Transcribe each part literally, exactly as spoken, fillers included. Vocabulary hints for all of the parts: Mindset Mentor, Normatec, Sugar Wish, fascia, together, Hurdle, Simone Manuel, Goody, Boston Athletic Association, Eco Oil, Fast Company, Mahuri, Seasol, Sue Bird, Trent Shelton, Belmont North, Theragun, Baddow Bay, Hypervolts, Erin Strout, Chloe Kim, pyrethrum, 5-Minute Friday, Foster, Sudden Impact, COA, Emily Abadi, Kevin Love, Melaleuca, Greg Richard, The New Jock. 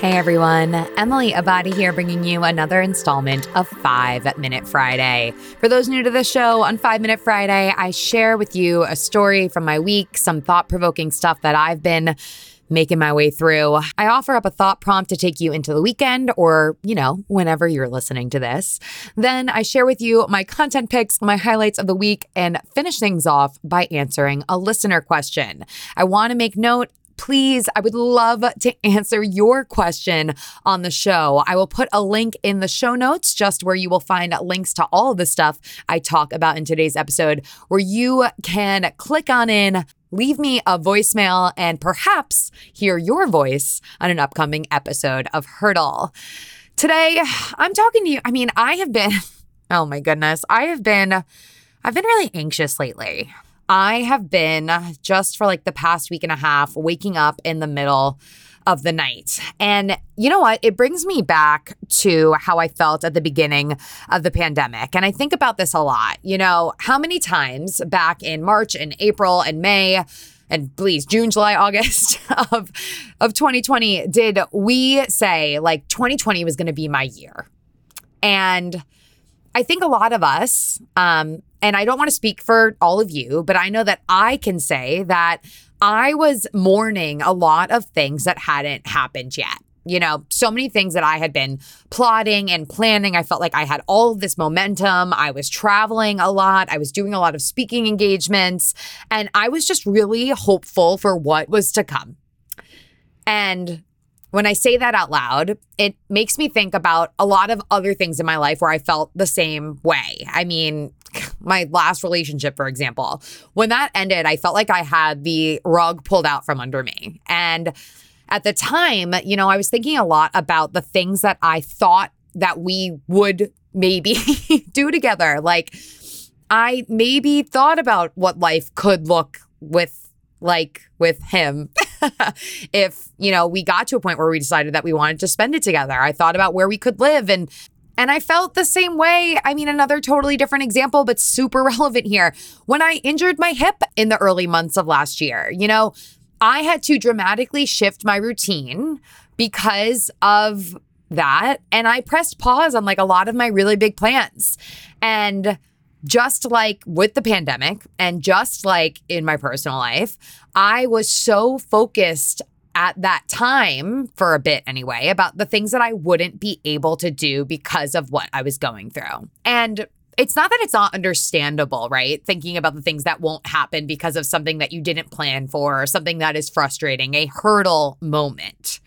Hey everyone, Emily Abadi here bringing you another installment of five-Minute Friday. For those new to the show, on five-Minute Friday, I share with you a story from my week, some thought-provoking stuff that I've been making my way through. I offer up a thought prompt to take you into the weekend or, you know, whenever you're listening to this. Then I share with you my content picks, my highlights of the week, and finish things off by answering a listener question. I want to make note Please, I would love to answer your question on the show. I will put a link in the show notes, just where you will find links to all of the stuff I talk about in today's episode, where you can click on in, leave me a voicemail, and perhaps hear your voice on an upcoming episode of Hurdle. Today, I'm talking to you. I mean, I have been, oh my goodness, I have been, I've been really anxious lately. I have been, just for like the past week and a half, waking up in the middle of the night. And you know what? It brings me back to how I felt at the beginning of the pandemic. And I think about this a lot. You know, how many times back in March and April and May and please, June, July, August of, of twenty twenty, did we say like twenty twenty was going to be my year? And I think a lot of us, um, and I don't want to speak for all of you, but I know that I can say that I was mourning a lot of things that hadn't happened yet. You know, so many things that I had been plotting and planning. I felt like I had all of this momentum. I was traveling a lot. I was doing a lot of speaking engagements. And I was just really hopeful for what was to come. And when I say that out loud, it makes me think about a lot of other things in my life where I felt the same way. I mean, my last relationship, for example, when that ended, I felt like I had the rug pulled out from under me. And at the time, you know, I was thinking a lot about the things that I thought that we would maybe do together. Like, I maybe thought about what life could look with like with him if, you know, we got to a point where we decided that we wanted to spend it together. I thought about where we could live and and I felt the same way. I mean, another totally different example, but super relevant here. When I injured my hip in the early months of last year, you know, I had to dramatically shift my routine because of that. And I pressed pause on like a lot of my really big plans. And just like with the pandemic and just like in my personal life, I was so focused at that time, for a bit anyway, about the things that I wouldn't be able to do because of what I was going through. And it's not that it's not understandable, right? Thinking about the things that won't happen because of something that you didn't plan for or something that is frustrating, a hurdle moment.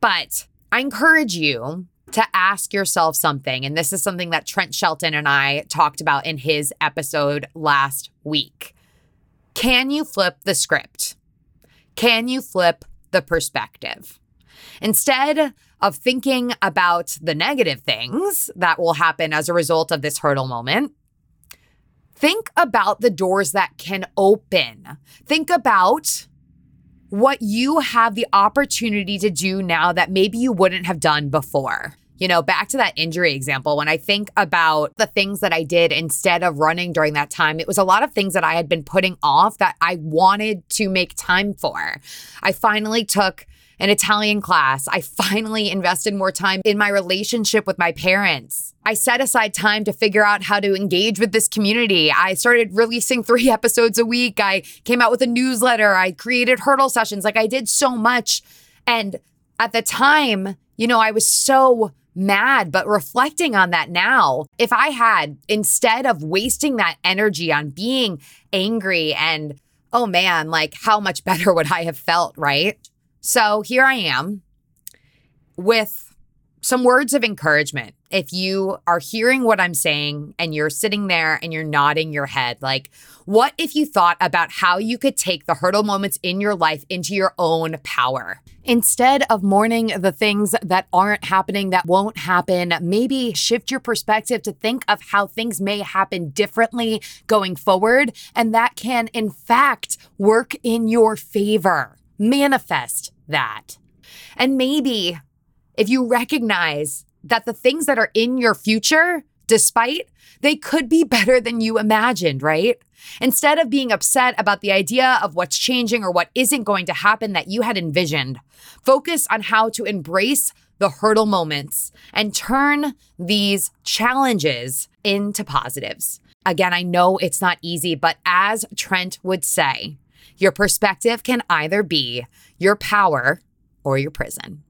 But I encourage you to ask yourself something. And this is something that Trent Shelton and I talked about in his episode last week. Can you flip the script? Can you flip the perspective? Instead of thinking about the negative things that will happen as a result of this hurdle moment, think about the doors that can open. Think about what you have the opportunity to do now that maybe you wouldn't have done before. You know, back to that injury example, when I think about the things that I did instead of running during that time, it was a lot of things that I had been putting off that I wanted to make time for. I finally took an Italian class. I finally invested more time in my relationship with my parents. I set aside time to figure out how to engage with this community. I started releasing three episodes a week. I came out with a newsletter. I created hurdle sessions. Like, I did so much. And at the time, you know, I was so mad, but reflecting on that now, if I had, instead of wasting that energy on being angry and, oh man, like how much better would I have felt, right? So here I am with some words of encouragement. If you are hearing what I'm saying and you're sitting there and you're nodding your head, like, what if you thought about how you could take the hurdle moments in your life into your own power? Instead of mourning the things that aren't happening, that won't happen, maybe shift your perspective to think of how things may happen differently going forward. And that can, in fact, work in your favor. Manifest that. And maybe if you recognize that the things that are in your future despite, they could be better than you imagined, right? Instead of being upset about the idea of what's changing or what isn't going to happen that you had envisioned, focus on how to embrace the hurdle moments and turn these challenges into positives. Again, I know it's not easy, but as Trent would say, your perspective can either be your power or your prison.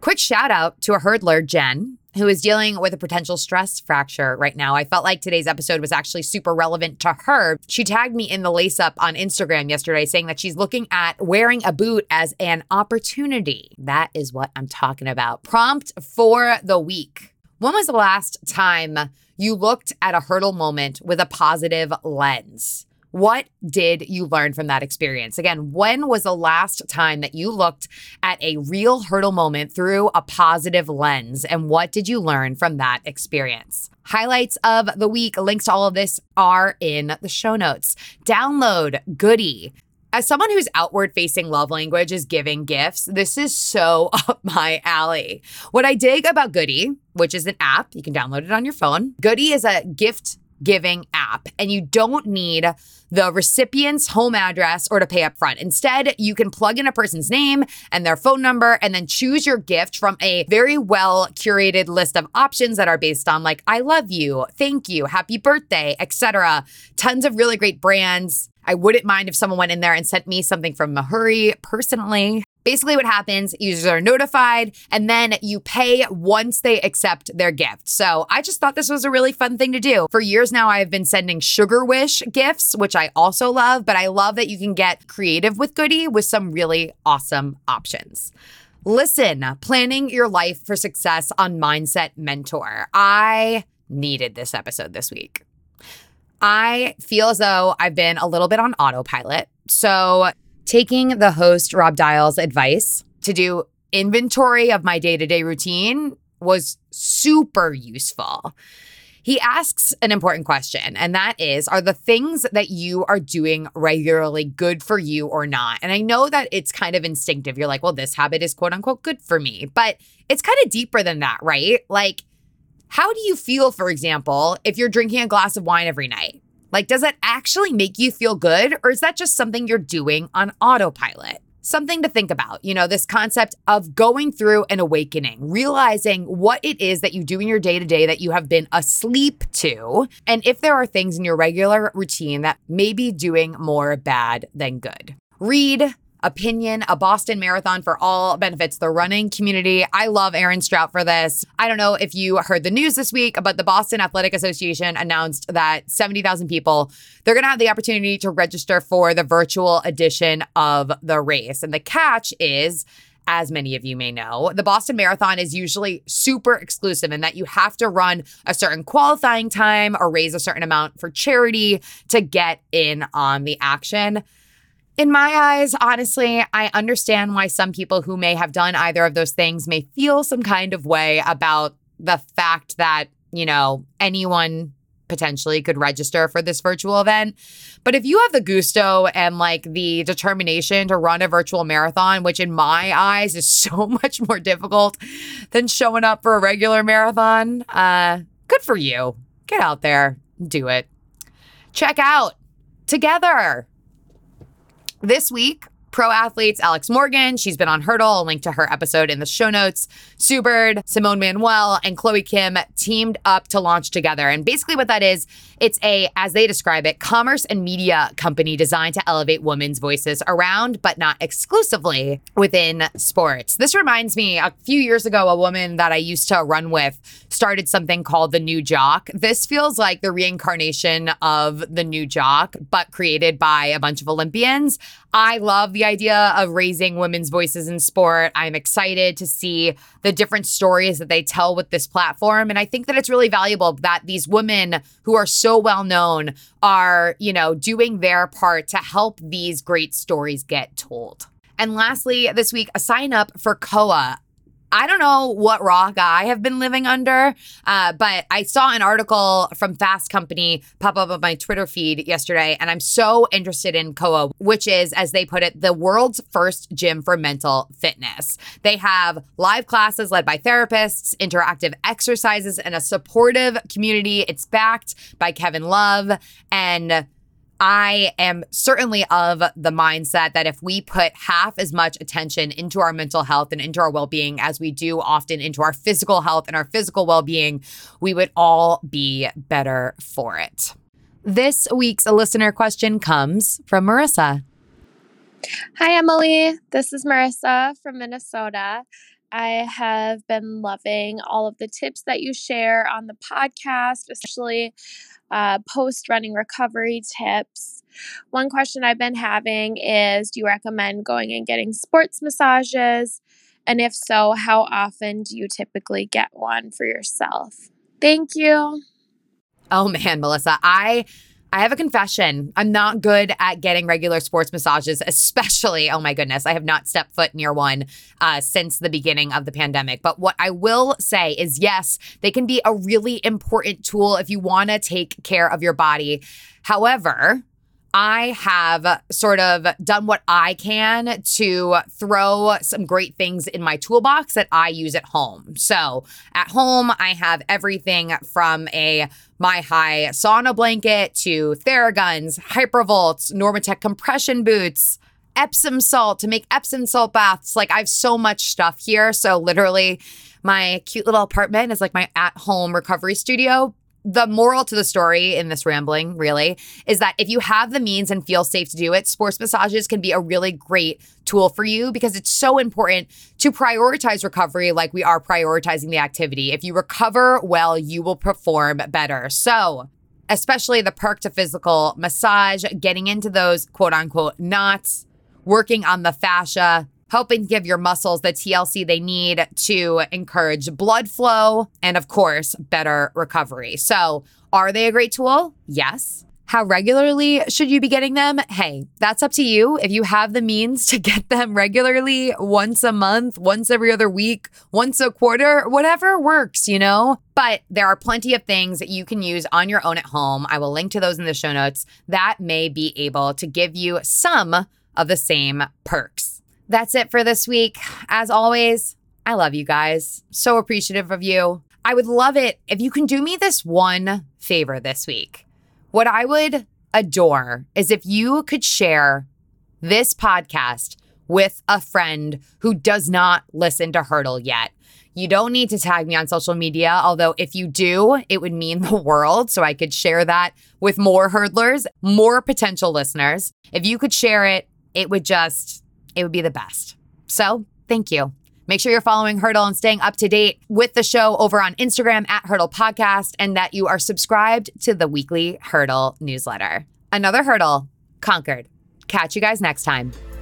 Quick shout out to a hurdler, Jen, who is dealing with a potential stress fracture right now. I felt like today's episode was actually super relevant to her. She tagged me in the lace up on Instagram yesterday saying that she's looking at wearing a boot as an opportunity. That is what I'm talking about. Prompt for the week. When was the last time you looked at a hurdle moment with a positive lens? What did you learn from that experience? Again, when was the last time that you looked at a real hurdle moment through a positive lens? And what did you learn from that experience? Highlights of the week, links to all of this are in the show notes. Download Goody. As someone whose outward-facing love language is giving gifts, this is so up my alley. What I dig about Goody, which is an app, you can download it on your phone. Goody is a gift giving app, and you don't need the recipient's home address or to pay up front. Instead, you can plug in a person's name and their phone number and then choose your gift from a very well curated list of options that are based on like, I love you, thank you, happy birthday, et cetera. Tons of really great brands. I wouldn't mind if someone went in there and sent me something from Mahuri personally. Basically what happens, users are notified and then you pay once they accept their gift. So I just thought this was a really fun thing to do. For years now, I've been sending Sugar Wish gifts, which I also love, but I love that you can get creative with Goody with some really awesome options. Listen, planning your life for success on Mindset Mentor. I needed this episode this week. I feel as though I've been a little bit on autopilot. So taking the host, Rob Dial's advice to do inventory of my day-to-day routine was super useful. He asks an important question, and that is, are the things that you are doing regularly good for you or not? And I know that it's kind of instinctive. You're like, well, this habit is quote unquote good for me, but it's kind of deeper than that, right? Like, how do you feel, for example, if you're drinking a glass of wine every night? Like, does that actually make you feel good? Or is that just something you're doing on autopilot? Something to think about, you know, this concept of going through an awakening, realizing what it is that you do in your day-to-day that you have been asleep to. And if there are things in your regular routine that may be doing more bad than good. Read Opinion, a Boston Marathon for All benefits the running community. I love Erin Strout for this. I don't know if you heard the news this week, but the Boston Athletic Association announced that seventy thousand people, they're going to have the opportunity to register for the virtual edition of the race. And the catch is, as many of you may know, the Boston Marathon is usually super exclusive in that you have to run a certain qualifying time or raise a certain amount for charity to get in on the action. In my eyes, honestly, I understand why some people who may have done either of those things may feel some kind of way about the fact that, you know, anyone potentially could register for this virtual event. But if you have the gusto and like the determination to run a virtual marathon, which in my eyes is so much more difficult than showing up for a regular marathon, uh, good for you. Get out there, do it. Check out Together. This week, pro athletes Alex Morgan, she's been on Hurdle, I'll link to her episode in the show notes. Sue Bird, Simone Manuel, and Chloe Kim teamed up to launch Together. And basically what that is, it's a, as they describe it, commerce and media company designed to elevate women's voices around, but not exclusively within sports. This reminds me, a few years ago, a woman that I used to run with started something called The New Jock. This feels like the reincarnation of The New Jock, but created by a bunch of Olympians. I love the idea of raising women's voices in sport. I'm excited to see the different stories that they tell with this platform. And I think that it's really valuable that these women who are so well known are, you know, doing their part to help these great stories get told. And lastly, this week, a sign up for C O A. I don't know what rock I have been living under, uh, but I saw an article from Fast Company pop up on my Twitter feed yesterday, and I'm so interested in C O A, which is, as they put it, the world's first gym for mental fitness. They have live classes led by therapists, interactive exercises, and a supportive community. It's backed by Kevin Love, and I am certainly of the mindset that if we put half as much attention into our mental health and into our well-being as we do often into our physical health and our physical well-being, we would all be better for it. This week's listener question comes from Marissa. Hi, Emily. This is Marissa from Minnesota. I have been loving all of the tips that you share on the podcast, especially Uh, post-running recovery tips. One question I've been having is, do you recommend going and getting sports massages? And if so, how often do you typically get one for yourself? Thank you. Oh man, Melissa, I... I have a confession. I'm not good at getting regular sports massages, especially, oh my goodness, I have not stepped foot near one uh, since the beginning of the pandemic. But what I will say is, yes, they can be a really important tool if you want to take care of your body. However, I have sort of done what I can to throw some great things in my toolbox that I use at home. So at home, I have everything from a My High sauna blanket to Theraguns, Hypervolts, Normatec compression boots, Epsom salt to make Epsom salt baths. Like, I have so much stuff here. So literally my cute little apartment is like my at-home recovery studio. The moral to the story in this rambling, really, is that if you have the means and feel safe to do it, sports massages can be a really great tool for you because it's so important to prioritize recovery like we are prioritizing the activity. If you recover well, you will perform better. So, especially the perk to physical massage, getting into those quote unquote knots, working on the fascia, helping give your muscles the T L C they need to encourage blood flow and, of course, better recovery. So are they a great tool? Yes. How regularly should you be getting them? Hey, that's up to you. If you have the means to get them regularly, once a month, once every other week, once a quarter, whatever works, you know? But there are plenty of things that you can use on your own at home. I will link to those in the show notes that may be able to give you some of the same perks. That's it for this week. As always, I love you guys. So appreciative of you. I would love it if you can do me this one favor this week. What I would adore is if you could share this podcast with a friend who does not listen to Hurdle yet. You don't need to tag me on social media, although if you do, it would mean the world. So I could share that with more hurdlers, more potential listeners. If you could share it, it would just... it would be the best. So thank you. Make sure you're following Hurdle and staying up to date with the show over on Instagram at Hurdle Podcast, and that you are subscribed to the weekly Hurdle newsletter. Another hurdle conquered. Catch you guys next time.